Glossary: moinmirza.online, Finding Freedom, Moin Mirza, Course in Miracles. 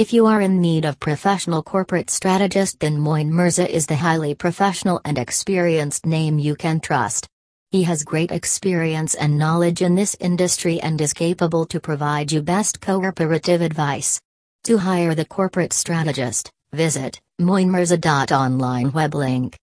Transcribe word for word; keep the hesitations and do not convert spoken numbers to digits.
If you are in need of professional corporate strategist, then Moin Mirza is the highly professional and experienced name you can trust. He has great experience and knowledge in this industry and is capable to provide you best cooperative advice. To hire the corporate strategist, visit moin mirza dot online web link.